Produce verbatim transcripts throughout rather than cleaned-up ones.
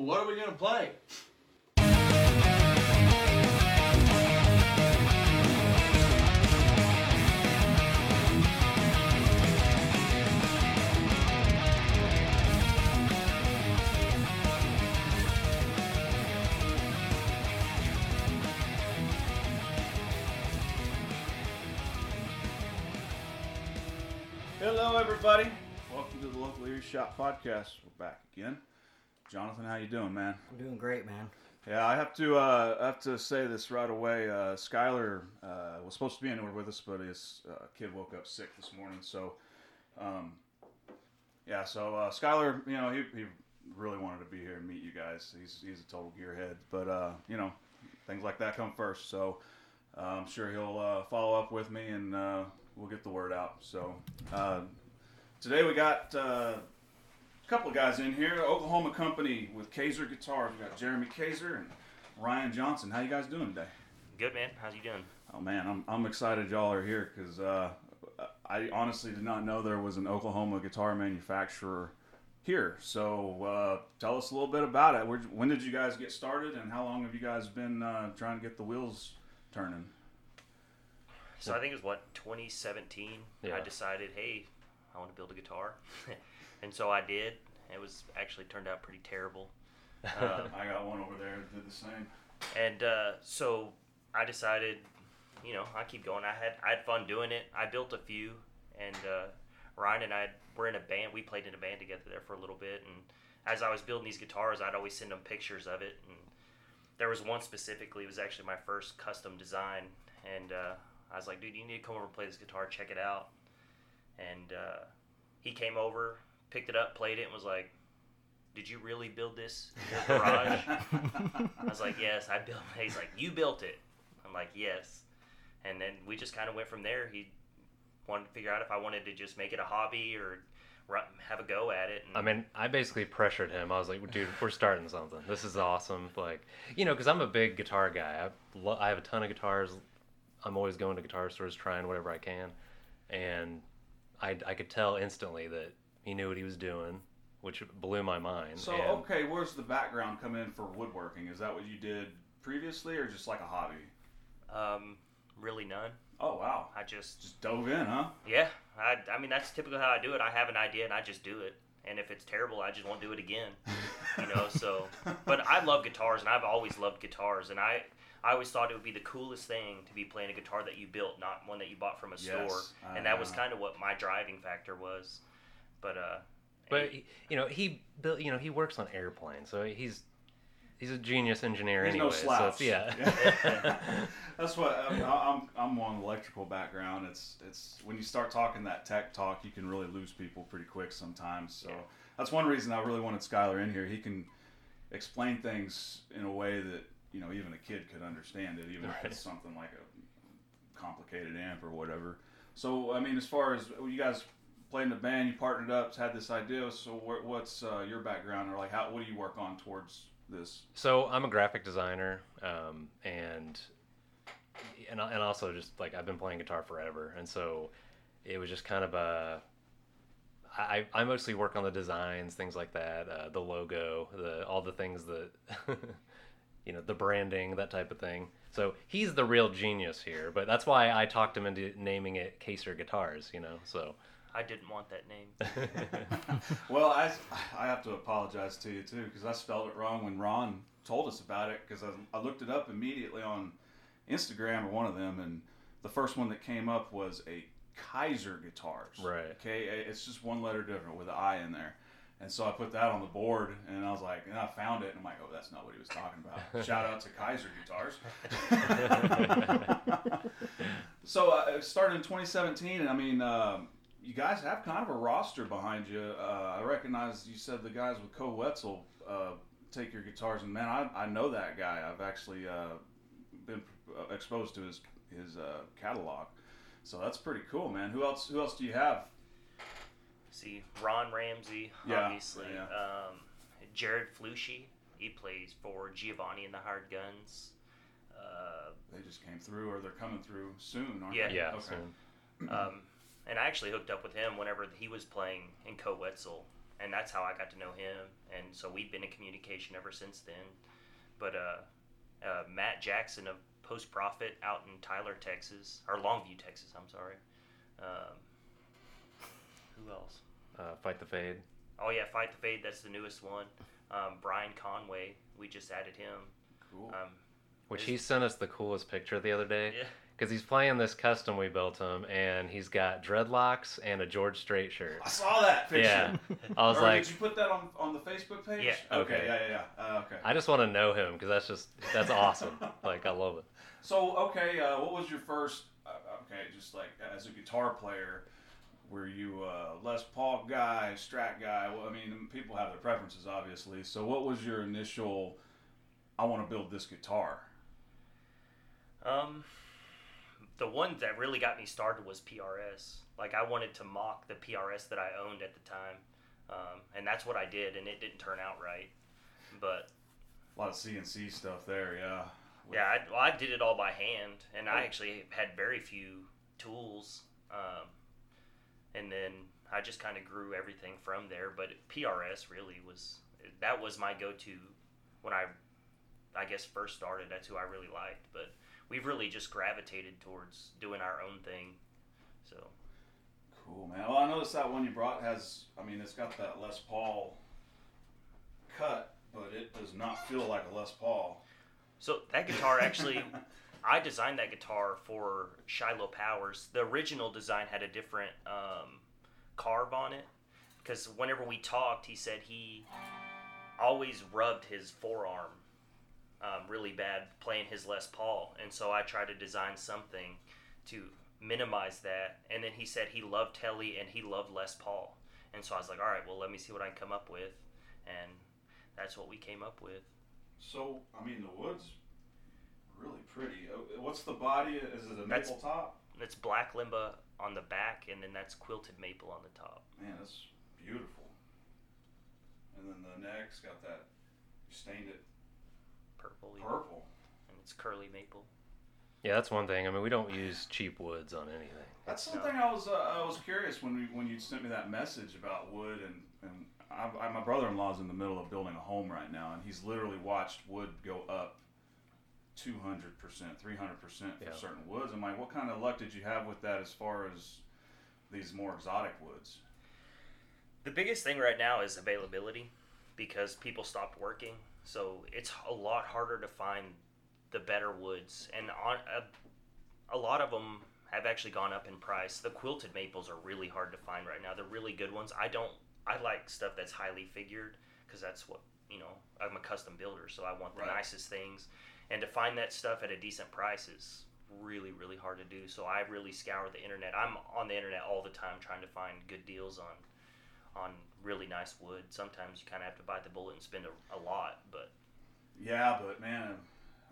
what are we going to play? Hello, everybody. Welcome to the Local Earshot podcast. We're back again. Jonathan, how you doing, man? I'm doing great, man. Yeah, I have to uh, I have to say this right away. Uh, Skyler uh, was supposed to be in here with us, but his uh, kid woke up sick this morning. So, um, yeah. So uh, Skyler, you know, he, he really wanted to be here and meet you guys. He's he's a total gearhead, but uh, you know, things like that come first. So uh, I'm sure he'll uh, follow up with me and. Uh, We'll get the word out. So uh, today we got uh, a couple of guys in here. Oklahoma company with Kaser Guitars. We got Jeremy Kaser and Ryan Johnson. How you guys doing today? Good, man. How's you doing? Oh man, I'm I'm excited y'all are here because uh, I honestly did not know there was an Oklahoma guitar manufacturer here. So uh, tell us a little bit about it. Where, when did you guys get started, and how long have you guys been uh, trying to get the wheels turning? So I think it was, what, twenty seventeen, yeah. I decided, hey, I want to build a guitar. And so I did. It was actually turned out pretty terrible. Um, I got one over there that did the same. And uh, so I decided, you know, I keep going. I had I had fun doing it. I built a few, and uh, Ryan and I were in a band. We played in a band together there for a little bit. And as I was building these guitars, I'd always send them pictures of it. And there was one specifically. It was actually my first custom design. And uh I was like, dude, you need to come over and play this guitar, check it out. And uh, he came over, picked it up, played it, and was like, did you really build this in your garage? I was like, yes, I built it. He's like, you built it? I'm like, yes. And then we just kind of went from there. He wanted to figure out if I wanted to just make it a hobby or have a go at it. And I mean, I basically pressured him. I was like, dude, we're starting something. This is awesome. Like, you know, because I'm a big guitar guy. I, lo- I have a ton of guitars. I'm always going to guitar stores, trying whatever I can, and I, I could tell instantly that he knew what he was doing, which blew my mind. So, and, okay, where's the background come in for woodworking? Is that what you did previously, or just like a hobby? Um, really none. Oh, wow. I just... Just dove in, huh? Yeah. I, I mean, that's typically how I do it. I have an idea, and I just do it. And if it's terrible, I just won't do it again, you know, so... But I love guitars, and I've always loved guitars, and I... I always thought it would be the coolest thing to be playing a guitar that you built, not one that you bought from a yes, store. I and that know. was kind of what my driving factor was. But uh, but he, you know he built, you know he works on airplanes, so he's he's a genius engineer he's anyway. No slouch. So yeah. yeah. That's what I'm, I'm. I'm on electrical background. It's it's when you start talking that tech talk, you can really lose people pretty quick sometimes. So yeah. That's one reason I really wanted Skyler in here. He can explain things in a way that. You know, even a kid could understand it, even right. if it's something like a complicated amp or whatever. So, I mean, as far as you guys played in the band, you partnered up, had this idea. So, what, what's uh, your background, or like, how what do you work on towards this? So, I'm a graphic designer, um, and and and also just like I've been playing guitar forever, and so it was just kind of a. I, I mostly work on the designs, things like that, uh, the logo, the all the things that. You know, the branding, that type of thing. So he's the real genius here, but that's why I talked him into naming it Kaser Guitars, you know, so. I didn't want that name. Well, I, I have to apologize to you, too, because I spelled it wrong when Ron told us about it, because I, I looked it up immediately on Instagram or one of them, and the first one that came up was a Kaser Guitars. Right. Okay, it's just one letter different with an I in there. And so I put that on the board, and I was like, and I found it, and I'm like, oh, that's not what he was talking about. Shout out to Kaser Guitars. So uh, it started in twenty seventeen, and I mean, um, you guys have kind of a roster behind you. Uh, I recognize you said the guys with Koe Wetzel uh, take your guitars, and man, I, I know that guy. I've actually uh, been exposed to his his uh, catalog, so that's pretty cool, man. Who else? Who else do you have? See, Ron Ramsey, yeah, obviously. Yeah. Um, Jared Flushy, he plays for Giovanni and the Hard Guns. Uh, they just came through, or they're coming through soon, aren't yeah, they? Yeah, okay. Soon. Um, and I actually hooked up with him whenever he was playing in Koe Wetzel. and that's how I got to know him. And so we've been in communication ever since then. But uh, uh, Matt Jackson of Post-Profit out in Tyler, Texas, or Longview, Texas, I'm sorry. Um, who else? Uh, Fight the Fade. Oh, yeah, Fight the Fade. That's the newest one. Um, Brian Conway, we just added him. Cool. Um, Which he sent us the coolest picture the other day. Yeah. Because he's playing this custom we built him, and he's got dreadlocks and a George Strait shirt. I saw that picture. Yeah. I was or like... Did you put that on, on the Facebook page? Yeah. Okay, okay. yeah, yeah, yeah. Uh, okay. I just want to know him, because that's just, that's awesome. Like, I love it. So, okay, uh, what was your first, uh, okay, just like, as a guitar player, were you a uh, Les Paul guy, Strat guy? Well, I mean, people have their preferences, obviously. So what was your initial, I want to build this guitar? Um... The one that really got me started was P R S. Like, I wanted to mock the P R S that I owned at the time, um, and that's what I did, and it didn't turn out right. But a lot of C N C stuff there, yeah. With... Yeah, I, well, I did it all by hand, and I actually had very few tools, um, and then I just kind of grew everything from there. But P R S really was, that was my go-to when I, I guess, first started. That's who I really liked, but... We've really just gravitated towards doing our own thing, so. Cool, man. Well, I noticed that one you brought has, I mean, it's got that Les Paul cut, but it does not feel like a Les Paul. So that guitar actually, I designed that guitar for Shiloh Powers. The original design had a different um, carve on it, because whenever we talked, he said he always rubbed his forearm Um, really bad playing his Les Paul, and so I tried to design something to minimize that. And then he said he loved Telly and he loved Les Paul, and so I was like, all right, well, let me see what I can come up with, and that's what we came up with. So I mean, the wood's really pretty. What's the body? Is it a maple that's, top? It's black limba on the back, and then that's quilted maple on the top. Man, that's beautiful. And then the neck's got that, you stained it purple. Even. Purple. And it's curly maple. Yeah, that's one thing. I mean, we don't use cheap woods on anything. That's something no. I was uh, I was curious when we, when you sent me that message about wood, and, and I, I, my brother-in-law is in the middle of building a home right now, and he's literally watched wood go up two hundred percent, three hundred percent for yeah. certain woods. I'm like, what kind of luck did you have with that as far as these more exotic woods? The biggest thing right now is availability, because people stopped working. So it's a lot harder to find the better woods, and on a, a lot of them have actually gone up in price. The quilted maples are really hard to find right now. They're really good ones. I don't. I like stuff that's highly figured, because that's what, you know, I'm a custom builder, so I want the right. nicest things. And to find that stuff at a decent price is really, really hard to do. So I really scour the internet. I'm on the internet all the time trying to find good deals on. on really nice wood. Sometimes you kind of have to bite the bullet and spend a, a lot, but yeah, but man,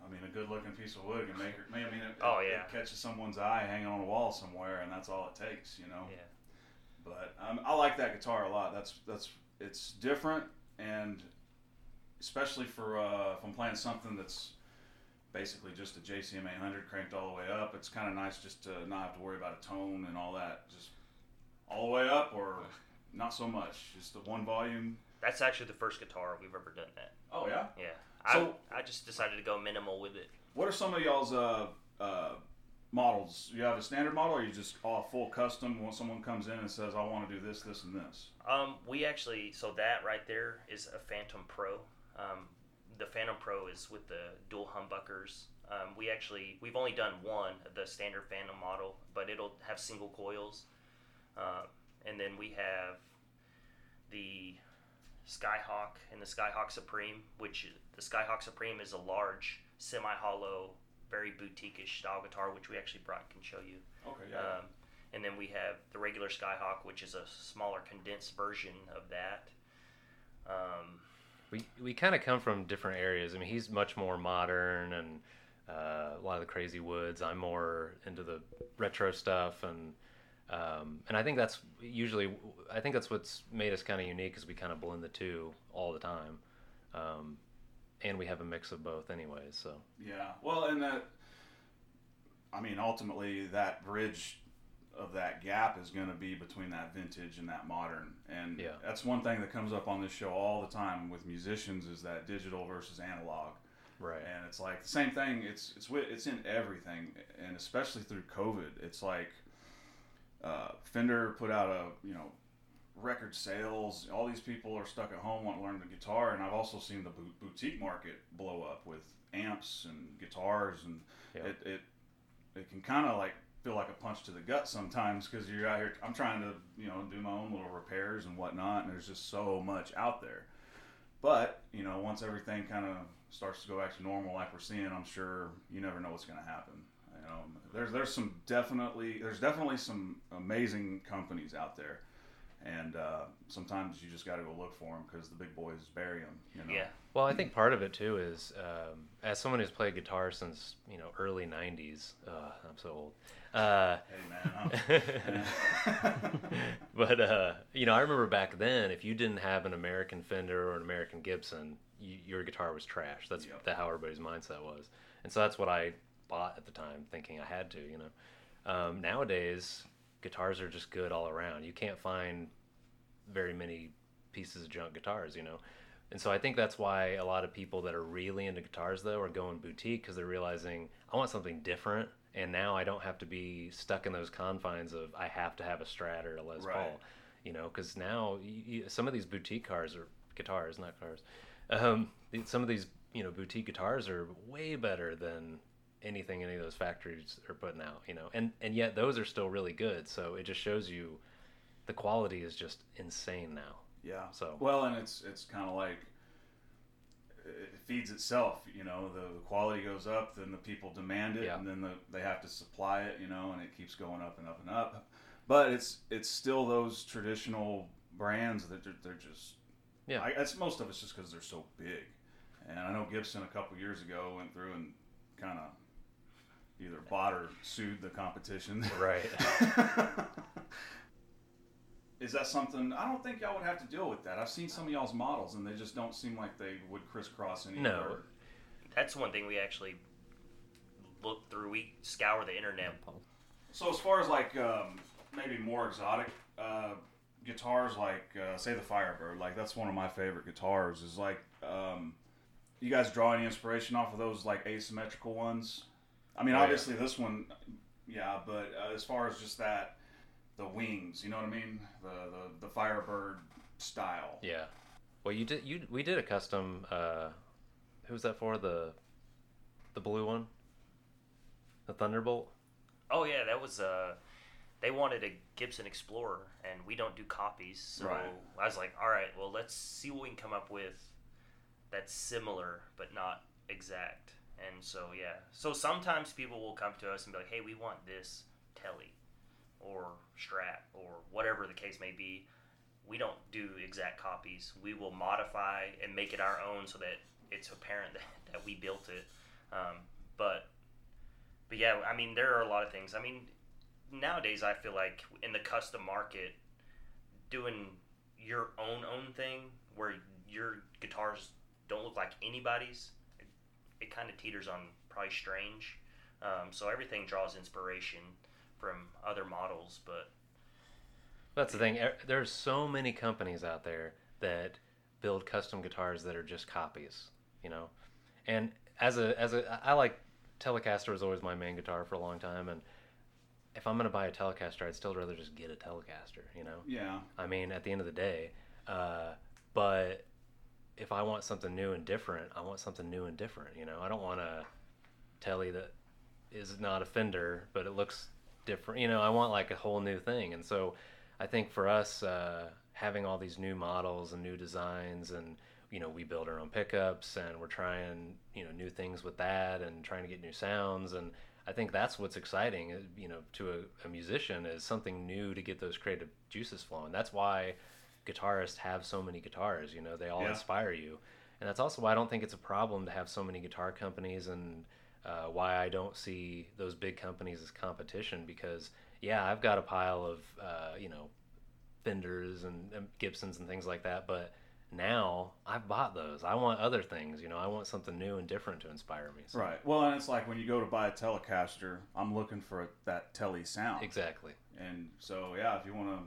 I mean, a good looking piece of wood can make it, I mean, it, oh, yeah. it catches someone's eye hanging on a wall somewhere, and that's all it takes, you know? Yeah. But um, I like that guitar a lot. That's, that's, it's different, and especially for, uh, if I'm playing something that's basically just a J C M eight hundred cranked all the way up, it's kind of nice just to not have to worry about a tone and all that, just all the way up or... Not so much, just the one volume. That's actually the first guitar we've ever done that. Oh, yeah? Yeah. So, I I just decided to go minimal with it. What are some of y'all's uh, uh, models? You have a standard model, or you just all full custom when someone comes in and says, I want to do this, this, and this? Um, we actually, so that right there is a Phantom Pro. Um, the Phantom Pro is with the dual humbuckers. Um, we actually, we've only done one, the standard Phantom model, but it'll have single coils. Uh, And then we have the Skyhawk and the Skyhawk Supreme, which the Skyhawk Supreme is a large, semi-hollow, very boutique-ish style guitar, which we actually brought and can show you. Okay, yeah. Um, and then we have the regular Skyhawk, which is a smaller, condensed version of that. Um, we we kind of come from different areas. I mean, he's much more modern and uh, a lot of the crazy woods. I'm more into the retro stuff and... Um, and I think that's usually, I think that's what's made us kind of unique, is we kind of blend the two all the time. Um, and we have a mix of both anyways, so. Yeah, well, and that, I mean, ultimately that bridge of that gap is going to be between that vintage and that modern. And yeah. that's one thing that comes up on this show all the time with musicians is that digital versus analog. Right. And it's like the same thing. It's it's it's in everything, and especially through COVID. It's like uh, Fender put out a, you know, record sales. All these people are stuck at home, want to learn the guitar. And I've also seen the boutique market blow up with amps and guitars, and yep. it, it it can kind of like feel like a punch to the gut sometimes, because you're out here. I'm trying to, you know, do my own little repairs and whatnot, and there's just so much out there. But, you know, once everything kind of starts to go back to normal like we're seeing, I'm sure you never know what's going to happen. You know, there's there's some definitely there's definitely some amazing companies out there, and uh, sometimes you just got to go look for them because the big boys bury them. You know? Yeah. Well, I think part of it too is um, as someone who's played guitar since, you know, early nineties. Uh, I'm so old. Uh, hey man. I'm... but uh, you know, I remember back then, if you didn't have an American Fender or an American Gibson, you, your guitar was trash. That's yep. the, how everybody's mindset was, and so that's what I bought at the time, thinking I had to. You know, um, nowadays guitars are just good all around. You can't find very many pieces of junk guitars. You know, and so I think that's why a lot of people that are really into guitars though are going boutique, because they're realizing I want something different. And now I don't have to be stuck in those confines of I have to have a Strat or a Les right. Paul, you know, because now you, some of these boutique cars or guitars, not cars, um, some of these, you know, boutique guitars are way better than anything any of those factories are putting out, you know, and, and yet those are still really good. So it just shows you the quality is just insane now. Yeah. So well, and it's it's kind of like, it feeds itself, you know, the, the quality goes up, then the people demand it, yeah. and then the, they have to supply it, you know, and it keeps going up and up and up. But it's it's still those traditional brands that they're, they're just, yeah. I, that's most of it's just because they're so big. And I know Gibson a couple years ago went through and kind of either bought or sued the competition. Right. Is that something? I don't think y'all would have to deal with that. I've seen some of y'all's models, and they just don't seem like they would crisscross any. No, other. That's one thing we actually look through. We scour the internet. So as far as like um, maybe more exotic uh, guitars, like uh, say the Firebird, like that's one of my favorite guitars. Is like, um, you guys draw any inspiration off of those like asymmetrical ones? I mean, oh, obviously yeah. this one, yeah. But uh, as far as just that. The wings, you know what I mean? The the, the Firebird style. Yeah. Well, you did you we did a custom. Uh, who was that for? The the blue one, the Thunderbolt. Oh yeah, that was. Uh, they wanted a Gibson Explorer, and we don't do copies, so right. I was like, all right, well, let's see what we can come up with that's similar but not exact. And so yeah, so sometimes people will come to us and be like, hey, we want this Tele or Strat or whatever the case may be. We don't do exact copies. We will modify and make it our own so that it's apparent that, that we built it. Um, but but yeah, I mean, there are a lot of things. I mean, nowadays I feel like in the custom market, doing your own own thing where your guitars don't look like anybody's, it, it kind of teeters on probably strange. Um, so everything draws inspiration from other models, but that's the thing. There's so many companies out there that build custom guitars that are just copies, you know. And as a as a, I like Telecaster was always my main guitar for a long time. And if I'm gonna buy a Telecaster, I'd still rather just get a Telecaster, you know. Yeah. I mean, at the end of the day, uh, but if I want something new and different, I want something new and different, you know. I don't want a Tele that is not a Fender, but it looks different, you know. I want like a whole new thing. And so I think for us, uh, having all these new models and new designs, and, you know, we build our own pickups and we're trying, you know, new things with that and trying to get new sounds. And I think that's what's exciting, you know, to a, a musician, is something new to get those creative juices flowing. That's why guitarists have so many guitars, you know, they all yeah. inspire you. And that's also why I don't think it's a problem to have so many guitar companies, and Uh, why I don't see those big companies as competition, because yeah, I've got a pile of uh, you know, Fenders and, and Gibsons and things like that, but now I've bought those. I want other things, you know. I want something new and different to inspire me. So. Right. Well, and it's like when you go to buy a Telecaster, I'm looking for that Tele sound. Exactly. And so, yeah, if you want to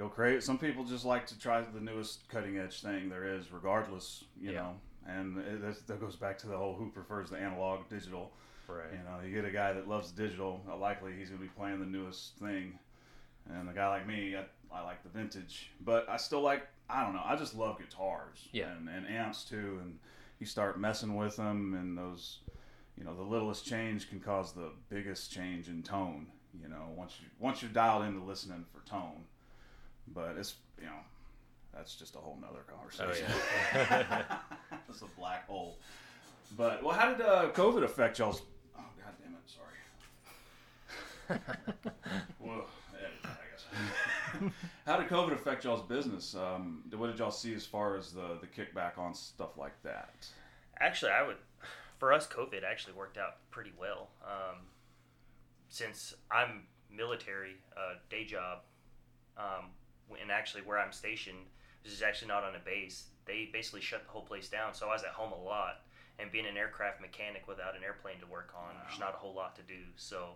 go create, some people just like to try the newest cutting edge thing there is, regardless, you yeah. know. And it, that goes back to the whole who prefers the analog, digital. Right. You know, you get a guy that loves digital, likely he's going to be playing the newest thing. And a guy like me, I, I like the vintage, but I still like, I don't know, I just love guitars yeah. and, and amps too. And you start messing with them, and those, you know, the littlest change can cause the biggest change in tone, you know, once, you, once you're dialed into listening for tone. But it's, you know, that's just a whole nother conversation. Oh, yeah. That's a black hole. But, well, how did uh, COVID affect y'all's, oh, God damn it, sorry. Whoa, I guess. How did COVID affect y'all's business? Um, what did y'all see as far as the, the kickback on stuff like that? Actually, I would, for us, COVID actually worked out pretty well. Um, since I'm military, uh, day job, um, and actually where I'm stationed, which is actually not on a base, they basically shut the whole place down. So I was at home a lot, and being an aircraft mechanic without an airplane to work on, wow. there's not a whole lot to do. So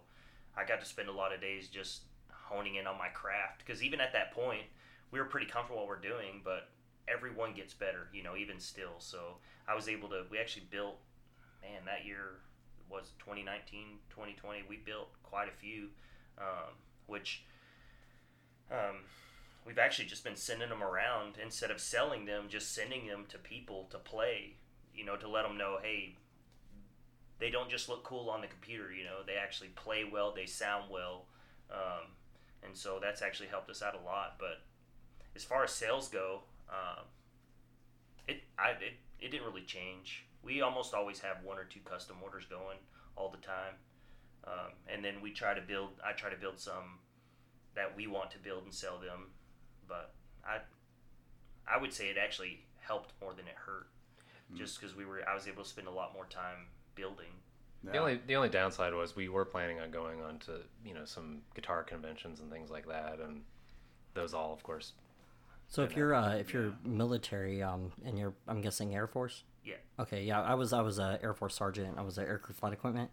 I got to spend a lot of days just honing in on my craft, because even at that point, we were pretty comfortable what we're doing, but everyone gets better, you know, even still. So I was able to, we actually built, man, that year was twenty nineteen, twenty twenty, we built quite a few, um, which um, we've actually just been sending them around instead of selling them, just sending them to people to play, you know, to let them know, hey, they don't just look cool on the computer, you know, they actually play well, they sound well. Um, and so that's actually helped us out a lot. But as far as sales go, um, it, I, it, it didn't really change. We almost always have one or two custom orders going all the time. Um, and then we try to build, I try to build some that we want to build and sell them. But I, I would say it actually helped more than it hurt, mm. just because we were, I was able to spend a lot more time building. Yeah. The only the only downside was we were planning on going on to, you know, some guitar conventions and things like that, and those all, of course. So if you're uh, if you're military, um, and you're, I'm guessing Air Force. Yeah. Okay. Yeah, I was I was a Air Force sergeant. I was an aircrew flight equipment.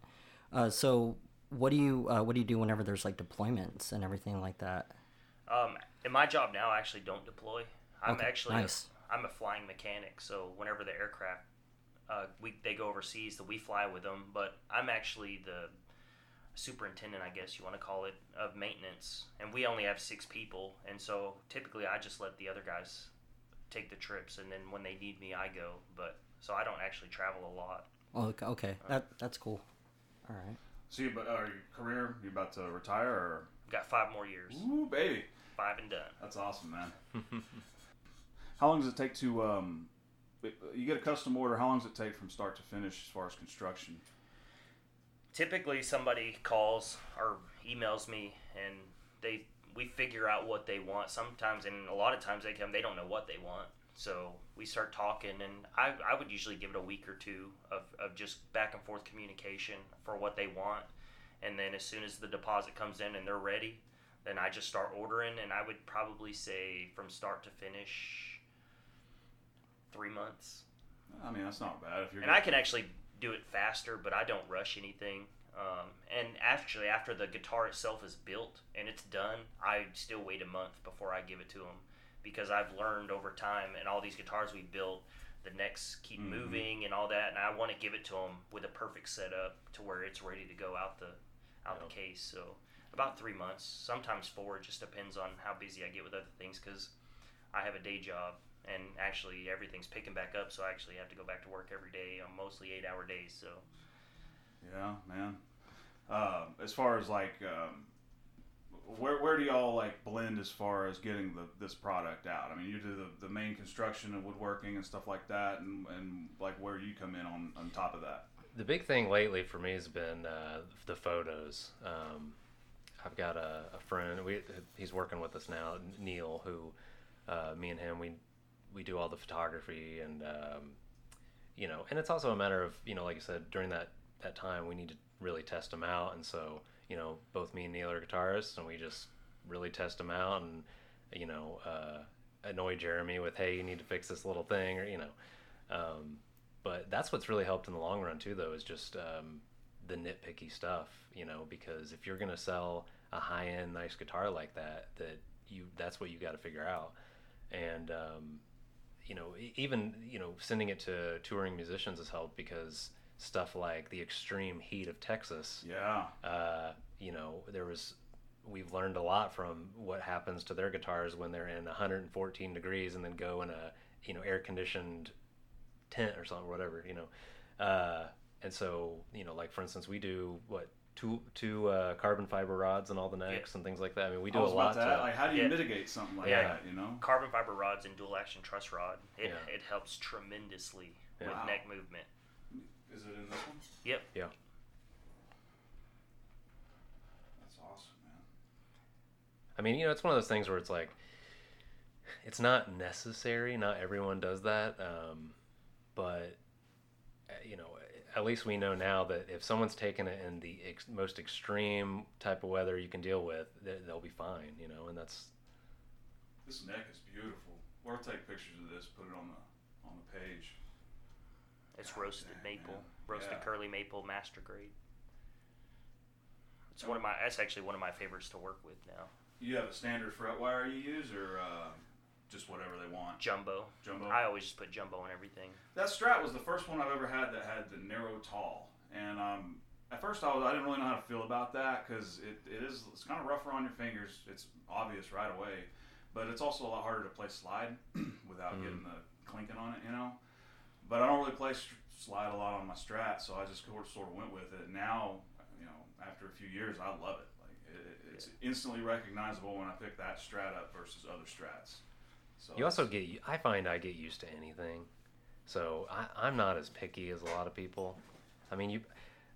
Uh, so what do you uh, what do you do whenever there's like deployments and everything like that? Um, in my job now, I actually don't deploy. I'm okay, actually nice. a, I'm a flying mechanic, so whenever the aircraft. Uh, we they go overseas, that we fly with them, but I'm actually the superintendent, I guess you want to call it, of maintenance, and we only have six people, and so typically I just let the other guys take the trips, and then when they need me, I go. But so I don't actually travel a lot. Oh, okay, uh, that that's cool. All right. So you, but uh, your career, you about to retire? Or? Got five more years. Ooh, baby. Five and done. That's awesome, man. How long does it take to? Um, You get a custom order, how long does it take from start to finish as far as construction? Typically somebody calls or emails me, and they we figure out what they want. Sometimes, and a lot of times they come, they don't know what they want. So we start talking, and I, I would usually give it a week or two of, of just back and forth communication for what they want. And then as soon as the deposit comes in and they're ready, then I just start ordering, and I would probably say from start to finish... Three months. I mean, that's not bad. If you're and I can actually do it faster, but I don't rush anything. Um, and actually, after the guitar itself is built and it's done, I still wait a month before I give it to them, because I've learned over time, and all these guitars we built, the necks keep mm-hmm. moving and all that, and I want to give it to them with a perfect setup to where it's ready to go out the out yep. the case. So about three months, sometimes four. It just depends on how busy I get with other things, because I have a day job. And actually, everything's picking back up, so I actually have to go back to work every day on mostly eight-hour days. So, yeah, man. Uh, as far as like, um, where where do y'all like blend as far as getting the this product out? I mean, you do the, the main construction and woodworking and stuff like that, and, and like where you come in on, on top of that. The big thing lately for me has been uh, the photos. Um, I've got a, a friend. We he's working with us now, Neil. Who uh, me and him we. We do all the photography, and um, you know, and it's also a matter of, you know, like I said, during that, that time we need to really test them out, and so, you know, both me and Neil are guitarists, and we just really test them out, and you know, uh, annoy Jeremy with, hey, you need to fix this little thing, or, you know. Um, but that's what's really helped in the long run, too, though, is just um, the nitpicky stuff, you know, because if you're going to sell a high-end nice guitar like that, that you that's what you got to figure out. And, um, you know, even, you know, sending it to touring musicians has helped because stuff like the extreme heat of Texas. Yeah. Uh, you know, there was... we've learned a lot from what happens to their guitars when they're in one hundred fourteen degrees and then go in a, you know, air conditioned tent or something, whatever, you know? Uh, and so, you know, like for instance, we do what two, two, uh, carbon fiber rods and all the necks yeah. and things like that. I mean, we do a lot. To, like, how do you yeah. mitigate something like yeah. that? You know, carbon fiber rods and dual action truss rod. It, yeah. it helps tremendously yeah. with wow. neck movement. Is it in this one? Yep. Yeah. That's awesome. I mean, you know, it's one of those things where it's like, it's not necessary. Not everyone does that. Um, but, you know, at least we know now that if someone's taking it in the ex- most extreme type of weather you can deal with, they'll be fine, you know, and that's... This neck is beautiful. We'll take pictures of this, put it on the on the page. It's God roasted dang, maple. Man. Roasted yeah. curly maple master grade. It's one of my... That's actually one of my favorites to work with now. You have a standard fret wire you use, or uh, just whatever they want? Jumbo. Jumbo. I always just put jumbo on everything. That Strat was the first one I've ever had that had the narrow tall, and um, at first I was I didn't really know how to feel about that because it, it is it's kind of rougher on your fingers. It's obvious right away, but it's also a lot harder to play slide without mm. getting the clinking on it, you know. But I don't really play st- slide a lot on my Strat, so I just sort of went with it. Now, you know, after a few years, I love it. It's instantly recognizable when I pick that Strat up versus other Strats. So you also get, I find I get used to anything. So I, I'm not as picky as a lot of people. I mean, you,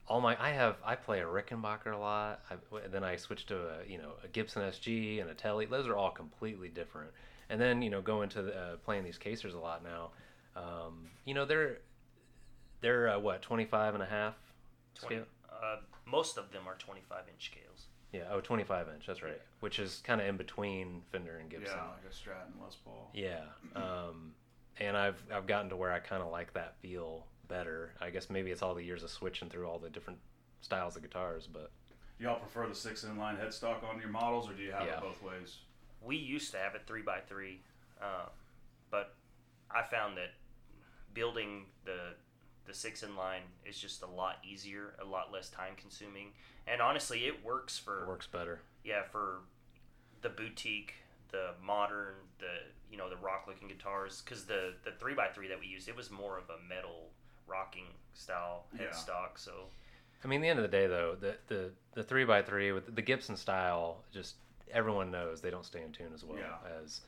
all my, I have, I play a Rickenbacker a lot. I, then I switched to a, you know, a Gibson S G and a Tele. Those are all completely different. And then, you know, going to the, uh, playing these Kasers a lot now. Um, you know, they're, they're uh, what, twenty-five and a half scale? Uh, most of them are twenty-five inch scales. Yeah, oh, twenty-five inch, that's right. Yeah. Which is kind of in between Fender and Gibson. Yeah, like a Strat and Les Paul. Yeah, um, and I've I've gotten to where I kind of like that feel better. I guess maybe it's all the years of switching through all the different styles of guitars, but... Do y'all prefer the six inline headstock on your models, or do you have yeah. it both ways? We used to have it three by three, uh, but I found that building the... the six in line is just a lot easier, a lot less time consuming, and honestly, it works for. It works better. Yeah, for the boutique, the modern, the you know the rock looking guitars, because the the three by three that we used, it was more of a metal rocking style headstock. Yeah. So, I mean, at the end of the day, though, the the the three by three with the Gibson style, just everyone knows they don't stay in tune as well yeah. as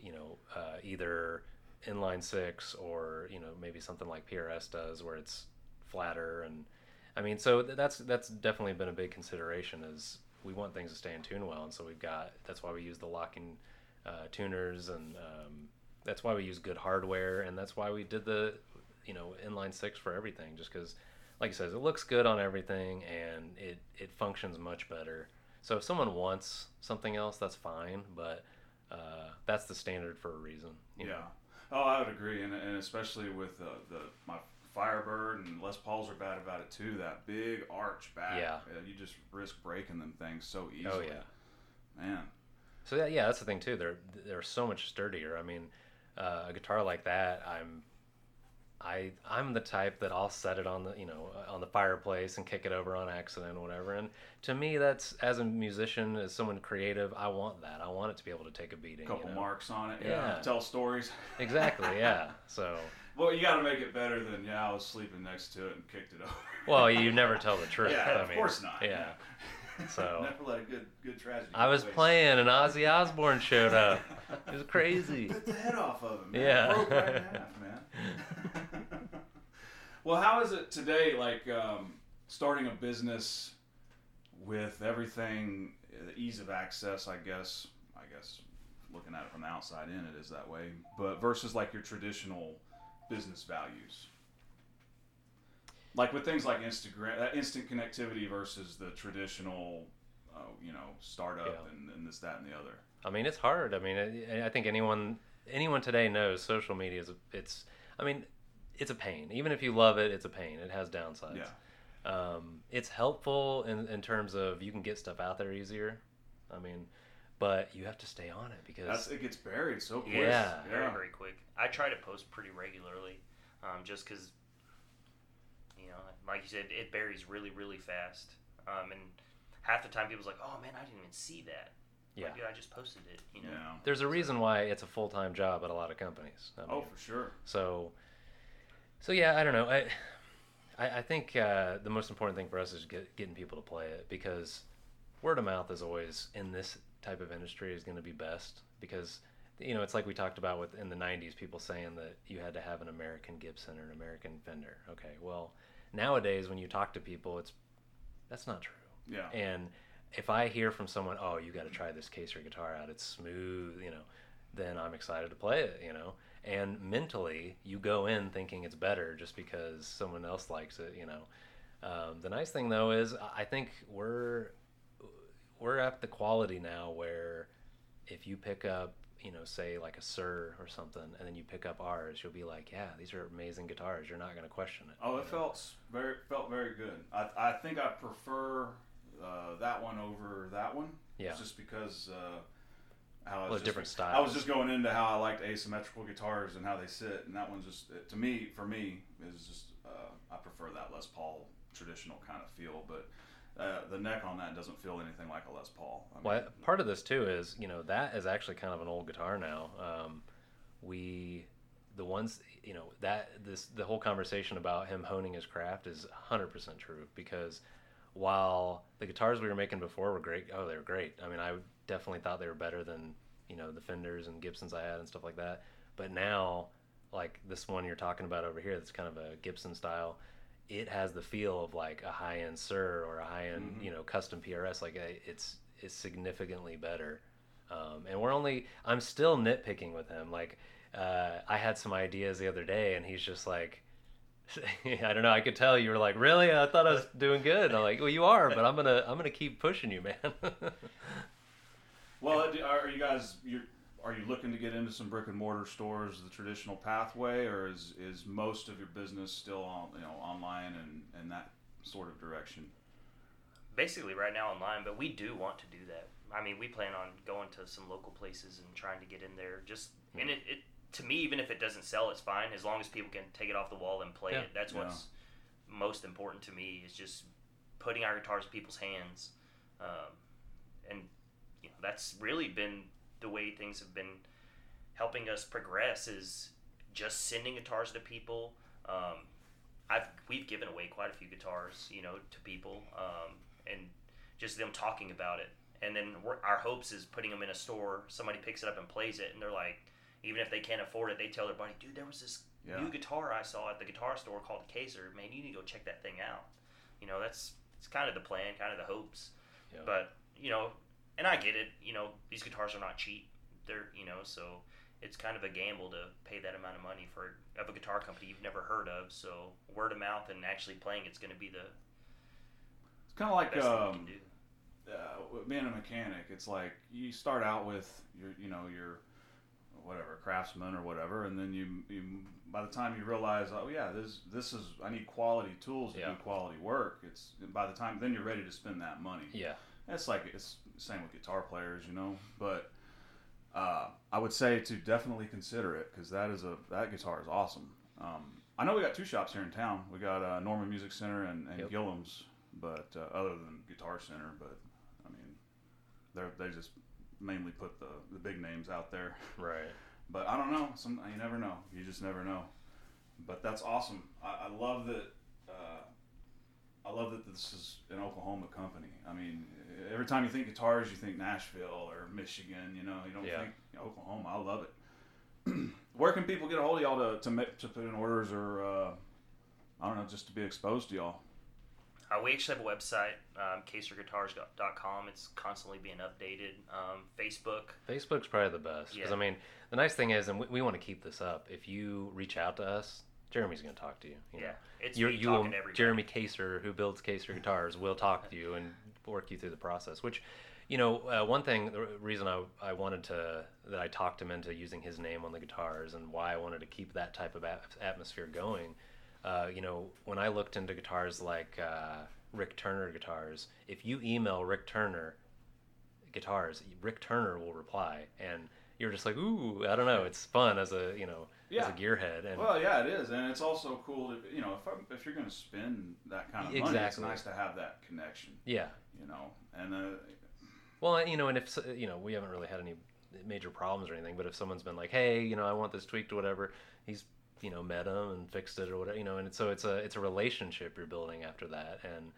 you know uh, either. Inline six or you know maybe something like P R S does where it's flatter, and I mean so that's that's definitely been a big consideration is we want things to stay in tune well, and so we've got that's why we use the locking uh, tuners, and um, that's why we use good hardware, and that's why we did the you know inline six for everything, just because like I said, it looks good on everything and it it functions much better. So if someone wants something else, that's fine, but uh, that's the standard for a reason. You yeah. know? Oh, I would agree, and, and especially with uh, the my Firebird and Les Pauls are bad about it too. That big arch back, yeah. you just risk breaking them things so easily. Oh yeah, man. So yeah, yeah, that's the thing too. They're they're so much sturdier. I mean, uh, a guitar like that, I'm, I I'm the type that I'll set it on the you know on the fireplace and kick it over on accident or whatever. And to me, that's as a musician, as someone creative, I want that. I want it to be able to take a beating. A couple you know? marks on it, yeah. yeah. Tell stories. Exactly, yeah. So. Well, you got to make it better than yeah. I was sleeping next to it and kicked it over. Well, you never tell the truth. Yeah, I of mean, course not. Yeah. yeah. So. Never let a good good tragedy. I was waste. playing and Ozzy Osbourne showed up. It was crazy. Put the head off of him. Man. Yeah. Broke right in half, man. Well, how is it today, like, um, starting a business with everything, the ease of access, I guess, I guess looking at it from the outside in, it is that way, but versus, like, your traditional business values? Like, with things like Instagram, that instant connectivity versus the traditional uh, you know, startup yeah. and, and this, that, and the other. I mean, it's hard. I mean, I, I think anyone anyone today knows social media is, it's, I mean, it's a pain. Even if you love it, it's a pain. It has downsides. Yeah. Um, it's helpful in, in terms of you can get stuff out there easier. I mean, but you have to stay on it because That's, it gets buried so quick. Yeah, very yeah. very quick. I try to post pretty regularly, um, just because, you know, like you said, it buries really really fast. Um, and half the time people's like, "Oh man, I didn't even see that." Yeah, like, dude, I just posted it. You know, yeah. There's a reason why it's a full time job at a lot of companies. I mean, oh, for sure. So, so yeah, I don't know. I, I, I think uh, the most important thing for us is get, getting people to play it, because word of mouth is always, in this type of industry, is going to be best, because, you know, it's like we talked about with in the nineties, people saying that you had to have an American Gibson or an American Fender. Okay, well, nowadays when you talk to people, it's that's not true. Yeah. And if I hear from someone, "Oh, you got to try this Kaser guitar out. It's smooth," you know, then I'm excited to play it, you know. And mentally, you go in thinking it's better just because someone else likes it, you know. Um, the nice thing, though, is I think we're we're at the quality now where if you pick up, you know, say like a Sur or something, and then you pick up ours, you'll be like, "Yeah, these are amazing guitars." You're not going to question it. Oh, it felt very felt very good. I I think I prefer uh, that one over that one. Yeah. It's just because. Uh, How well, different styles. I was just going into how I liked asymmetrical guitars and how they sit, and that one's just, to me, for me, is just uh, I prefer that Les Paul traditional kind of feel, but uh, the neck on that doesn't feel anything like a Les Paul. I mean, well, part of this too is, you know, that is actually kind of an old guitar now. Um, we, the ones, you know, that this the whole conversation about him honing his craft is one hundred percent true, because while the guitars we were making before were great, oh, they were great. I mean, I would. Definitely thought they were better than, you know, the Fenders and Gibsons I had and stuff like that. But now, like this one you're talking about over here, that's kind of a Gibson style. It has the feel of like a high-end Sur or a high-end, mm-hmm. you know, custom P R S. Like a, it's it's significantly better. Um, and we're only, I'm still nitpicking with him. Like uh, I had some ideas the other day, and he's just like, I don't know. I could tell you were like, "Really? I thought I was doing good." And I'm like, "Well, you are, but I'm gonna I'm gonna keep pushing you, man." Well, are you guys? You're, are you looking to get into some brick and mortar stores, the traditional pathway, or is, is most of your business still on, you know, online and, and that sort of direction? Basically, right now online, but we do want to do that. I mean, we plan on going to some local places and trying to get in there. Just hmm. and it, it to me, even if it doesn't sell, it's fine as long as people can take it off the wall and play yeah. it. That's yeah. what's most important to me, is just putting our guitars in people's hands, um, and. You know, that's really been the way things have been helping us progress, is just sending guitars to people. Um, I've we've given away quite a few guitars, you know, to people, um, and just them talking about it. And then we're, our hopes is putting them in a store. Somebody picks it up and plays it, and they're like, even if they can't afford it, they tell their buddy, "Dude, there was this yeah. new guitar I saw at the guitar store called Kaser. Man, you need to go check that thing out." You know, that's it's kind of the plan, kind of the hopes. Yeah. But you know. And I get it, you know, these guitars are not cheap. They're, you know, so it's kind of a gamble to pay that amount of money for of a guitar company you've never heard of. So word of mouth and actually playing it's going to be the. It's kind of like um, uh, being a mechanic. It's like you start out with your, you know, your whatever craftsman or whatever, and then you, you by the time you realize, oh yeah, this this is I need quality tools to yeah. do quality work. It's by the time then you're ready to spend that money. Yeah. It's like it's the same with guitar players, you know. But uh, I would say to definitely consider it, because that is a that guitar is awesome. Um, I know we got two shops here in town. We got uh, Norman Music Center and, and yep. Gillum's, but uh, other than Guitar Center, but I mean, they they just mainly put the, the big names out there, right? But I don't know. Some you never know. You just never know. But that's awesome. I, I love that. Uh, I love that this is an Oklahoma company. I mean, every time you think guitars, you think Nashville or Michigan, you know, you don't yeah. think Oklahoma. I love it. Where can people get a hold of y'all to, to, make, to put in orders or, uh, I don't know, just to be exposed to y'all? Uh, we actually have a website, um, kaser guitars dot com. It's constantly being updated. Um, Facebook. Facebook's probably the best. Because, yeah. I mean, the nice thing is, and we, we want to keep this up, if you reach out to us, Jeremy's going to talk to you. you yeah. Know. It's you, me you talking will, to everybody. Jeremy Kaser, who builds Kaser guitars, will talk to you and work you through the process, which, you know, uh, one thing, the reason I, I wanted to, that I talked him into using his name on the guitars and why I wanted to keep that type of atmosphere going, uh, you know, when I looked into guitars like uh, Rick Turner guitars, if you email Rick Turner guitars, Rick Turner will reply, and you're just like, ooh, I don't know, it's fun as a, you know, yeah. as a gearhead. And well, yeah, it is, and it's also cool, to, you know, if I'm, if you're going to spend that kind of money, exactly. It's nice to have that connection. Yeah. You know, and... Uh, well, you know, and if, you know, we haven't really had any major problems or anything, but if someone's been like, hey, you know, I want this tweaked or whatever, he's, you know, met him and fixed it or whatever, you know, and it's, so it's a, it's a relationship you're building after that, and...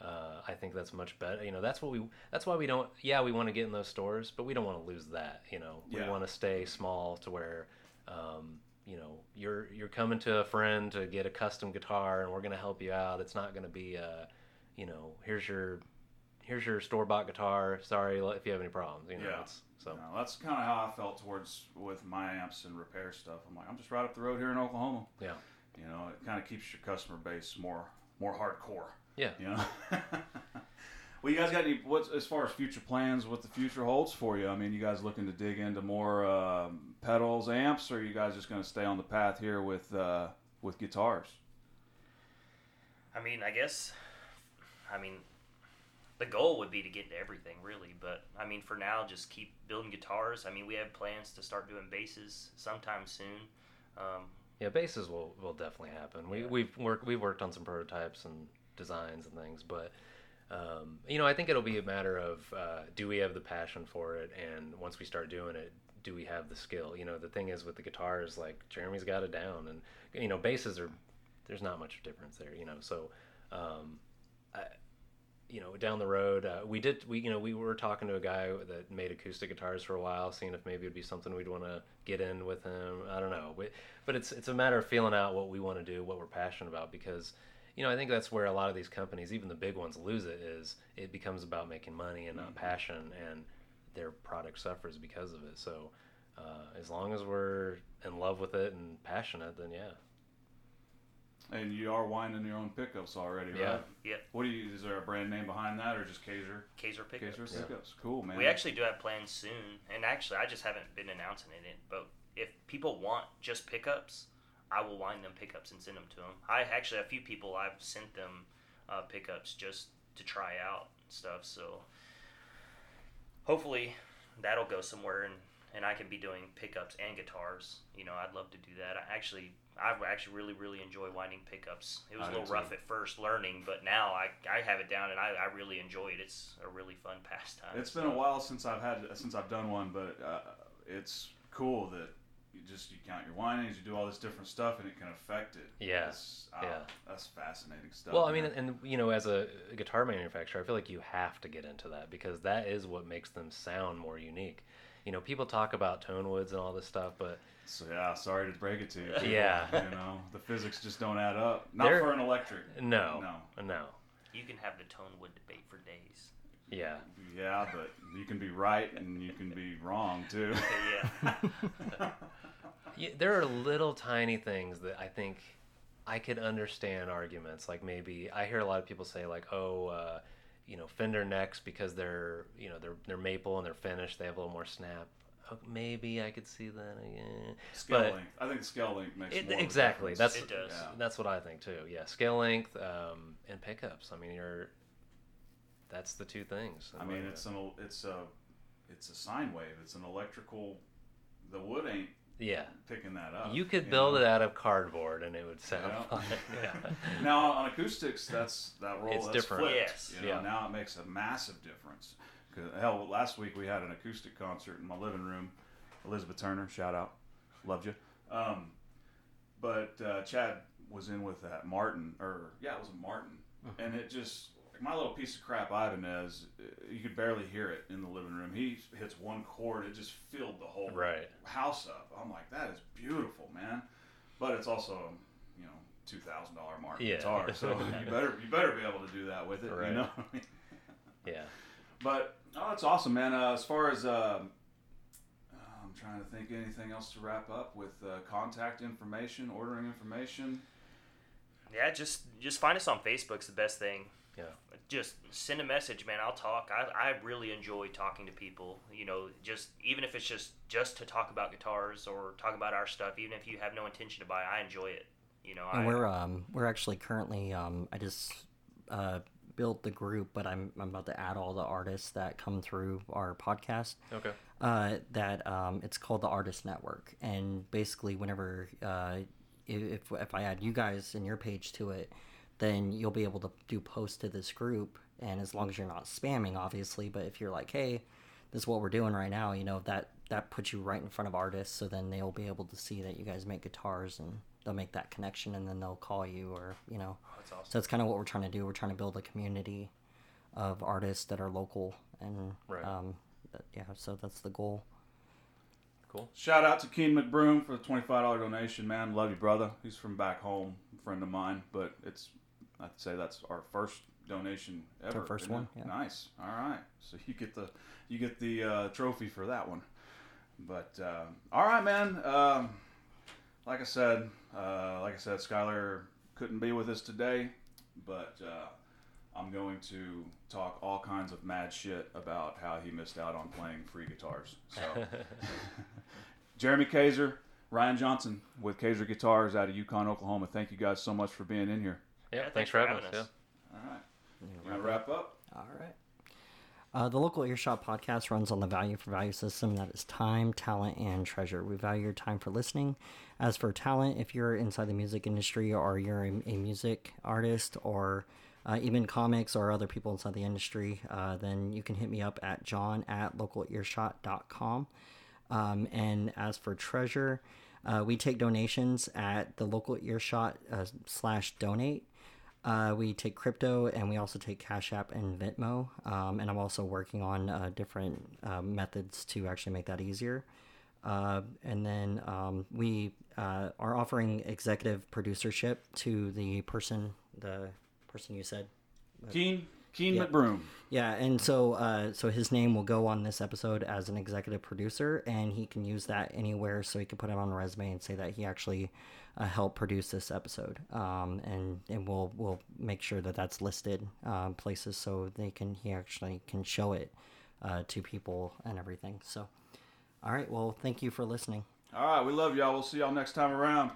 Uh, I think that's much better. You know, that's what we. That's why we don't. Yeah, we want to get in those stores, but we don't want to lose that. You know, we yeah. want to stay small to where, um, you know, you're you're coming to a friend to get a custom guitar, and we're going to help you out. It's not going to be, uh, you know, here's your here's your store bought guitar. Sorry if you have any problems. You know, yeah. It's, so no, that's kind of how I felt towards with my amps and repair stuff. I'm like, I'm just right up the road here in Oklahoma. Yeah. You know, it kind of keeps your customer base more more hardcore. Yeah. You know? Well, you guys got any, what's, as far as future plans, what the future holds for you? I mean, you guys looking to dig into more um, pedals, amps, or are you guys just going to stay on the path here with uh, with guitars? I mean, I guess, I mean, the goal would be to get into everything, really. But, I mean, for now, just keep building guitars. I mean, we have plans to start doing basses sometime soon. Um, yeah, basses will, will definitely happen. We, yeah. We've worked we've worked on some prototypes and... designs and things, but um you know I think it'll be a matter of uh do we have the passion for it, and once we start doing it, do we have the skill? You know, the thing is with the guitars, like Jeremy's got it down, and you know, basses are, there's not much difference there, you know, so um I, you know, down the road uh, we did we you know we were talking to a guy that made acoustic guitars for a while, seeing if maybe it'd be something we'd want to get in with him. I don't know, but, but it's it's a matter of feeling out what we want to do, what we're passionate about, because you know, I think that's where a lot of these companies, even the big ones, lose it, is it becomes about making money and not passion, and their product suffers because of it. So uh, as long as we're in love with it and passionate, then yeah. And you are winding your own pickups already, yeah. right? Yeah. What do you, is there a brand name behind that, or just Kaser? Kaser Pickups. Kaser Pickups. Yeah. Cool, man. We actually do have plans soon, and actually I just haven't been announcing it, but if people want just pickups, I will wind them pickups and send them to them. I actually have a few people I've sent them uh, pickups just to try out and stuff. So hopefully that'll go somewhere, and, and I can be doing pickups and guitars. You know, I'd love to do that. I actually, I actually really, really enjoy winding pickups. It was I a little rough at first learning, but now I, I have it down, and I, I really enjoy it. It's a really fun pastime. It's so. Been a while since I've had since I've done one, but uh, it's cool that. You just you count your windings, you do all this different stuff, and it can affect it. Yeah, that's, oh, yeah. That's fascinating stuff. Well, I mean, and you know, as a guitar manufacturer, I feel like you have to get into that, because that is what makes them sound more unique. You know, people talk about tone woods and all this stuff, but so yeah, sorry to break it to you. People, yeah, you know, the physics just don't add up. Not They're, for an electric. No, no, no. You can have the tone wood debate for days. Yeah. Yeah, but you can be right and you can be wrong too. Yeah. Yeah, there are little tiny things that I think I could understand arguments. Like maybe I hear a lot of people say like, oh, uh, you know, Fender necks, because they're, you know, they're they're maple and they're finished, they have a little more snap. Oh, maybe I could see that again. Scale but length. I think scale length makes it, more exactly. Of a difference. That's it does. Yeah. That's what I think too. Yeah, scale length um, and pickups. I mean, you're. That's the two things. I mean, it's an it's a it's a sine wave. It's an electrical. The wood ain't. Yeah. Picking that up. You could build you know? it out of cardboard, and it would sound yeah. fun. Yeah. Now on acoustics, that's that role. It's that's different. Flipped, yes. You know, yeah. Now it makes a massive difference. Cause, hell, last week we had an acoustic concert in my living room. Elizabeth Turner, shout out, loved you. Um, but uh, Chad was in with that Martin, or yeah, it was Martin, and it just. My little piece of crap Ibanez, you could barely hear it in the living room. He hits one chord, it just filled the whole right. house up. I'm like, that is beautiful, man. But it's also, you know, two thousand dollar mark yeah. guitar, so you better you better be able to do that with it. Right. You know what I mean? Yeah. But oh, that's awesome, man. Uh, as far as uh, I'm trying to think, anything else to wrap up with uh, contact information, ordering information. Yeah, just just find us on Facebook's the best thing. Yeah. Just send a message, man. I'll talk. I, I really enjoy talking to people, you know, just even if it's just, just to talk about guitars or talk about our stuff, even if you have no intention to buy, I enjoy it. You know, and I, we're, um, we're actually currently, um, I just, uh, built the group, but I'm, I'm about to add all the artists that come through our podcast. Okay. Uh, that, um, it's called the Artist Network. And basically whenever, uh, if, if I add you guys and your page to it, then you'll be able to do posts to this group. And as long as you're not spamming, obviously, but if you're like, hey, this is what we're doing right now, you know, that, that puts you right in front of artists. So then they'll be able to see that you guys make guitars and they'll make that connection and then they'll call you or, you know. Oh, that's awesome. So that's kind of what we're trying to do. We're trying to build a community of artists that are local. And, right. um, that, yeah, so that's the goal. Cool. Shout out to Keen McBroom for the twenty-five dollars donation, man. Love you, brother. He's from back home, a friend of mine, but it's... I'd say that's our first donation ever. Our first one. Yeah. Nice. All right. So you get the you get the uh, trophy for that one. But uh, all right, man. Um, like I said, uh, like I said, Skyler couldn't be with us today, but uh, I'm going to talk all kinds of mad shit about how he missed out on playing free guitars. So, Jeremy Kaser, Ryan Johnson with Kaser Guitars out of Yukon, Oklahoma. Thank you guys so much for being in here. Yeah, thanks, thanks for having, having us. us. Yeah. All right. You want to wrap up? All right. Uh, the Local Earshot podcast runs on the value for value system. That is time, talent, and treasure. We value your time for listening. As for talent, if you're inside the music industry or you're a, a music artist or uh, even comics or other people inside the industry, uh, then you can hit me up at john at local earshot dot com. Um, and as for treasure, uh, we take donations at the Local Earshot uh, slash donate. Uh, we take crypto, and we also take Cash App and Venmo, um, and I'm also working on uh, different uh, methods to actually make that easier. Uh, and then um, we uh, are offering executive producership to the person, the person you said. Keen, Keen yeah. McBroom. Yeah, and so uh, so his name will go on this episode as an executive producer, and he can use that anywhere, so he can put it on a resume and say that he actually... Uh, help produce this episode, um, and and we'll we'll make sure that that's listed uh, places so they can he actually can show it uh, to people and everything. So, all right, well, thank you for listening. All right, we love y'all. We'll see y'all next time around.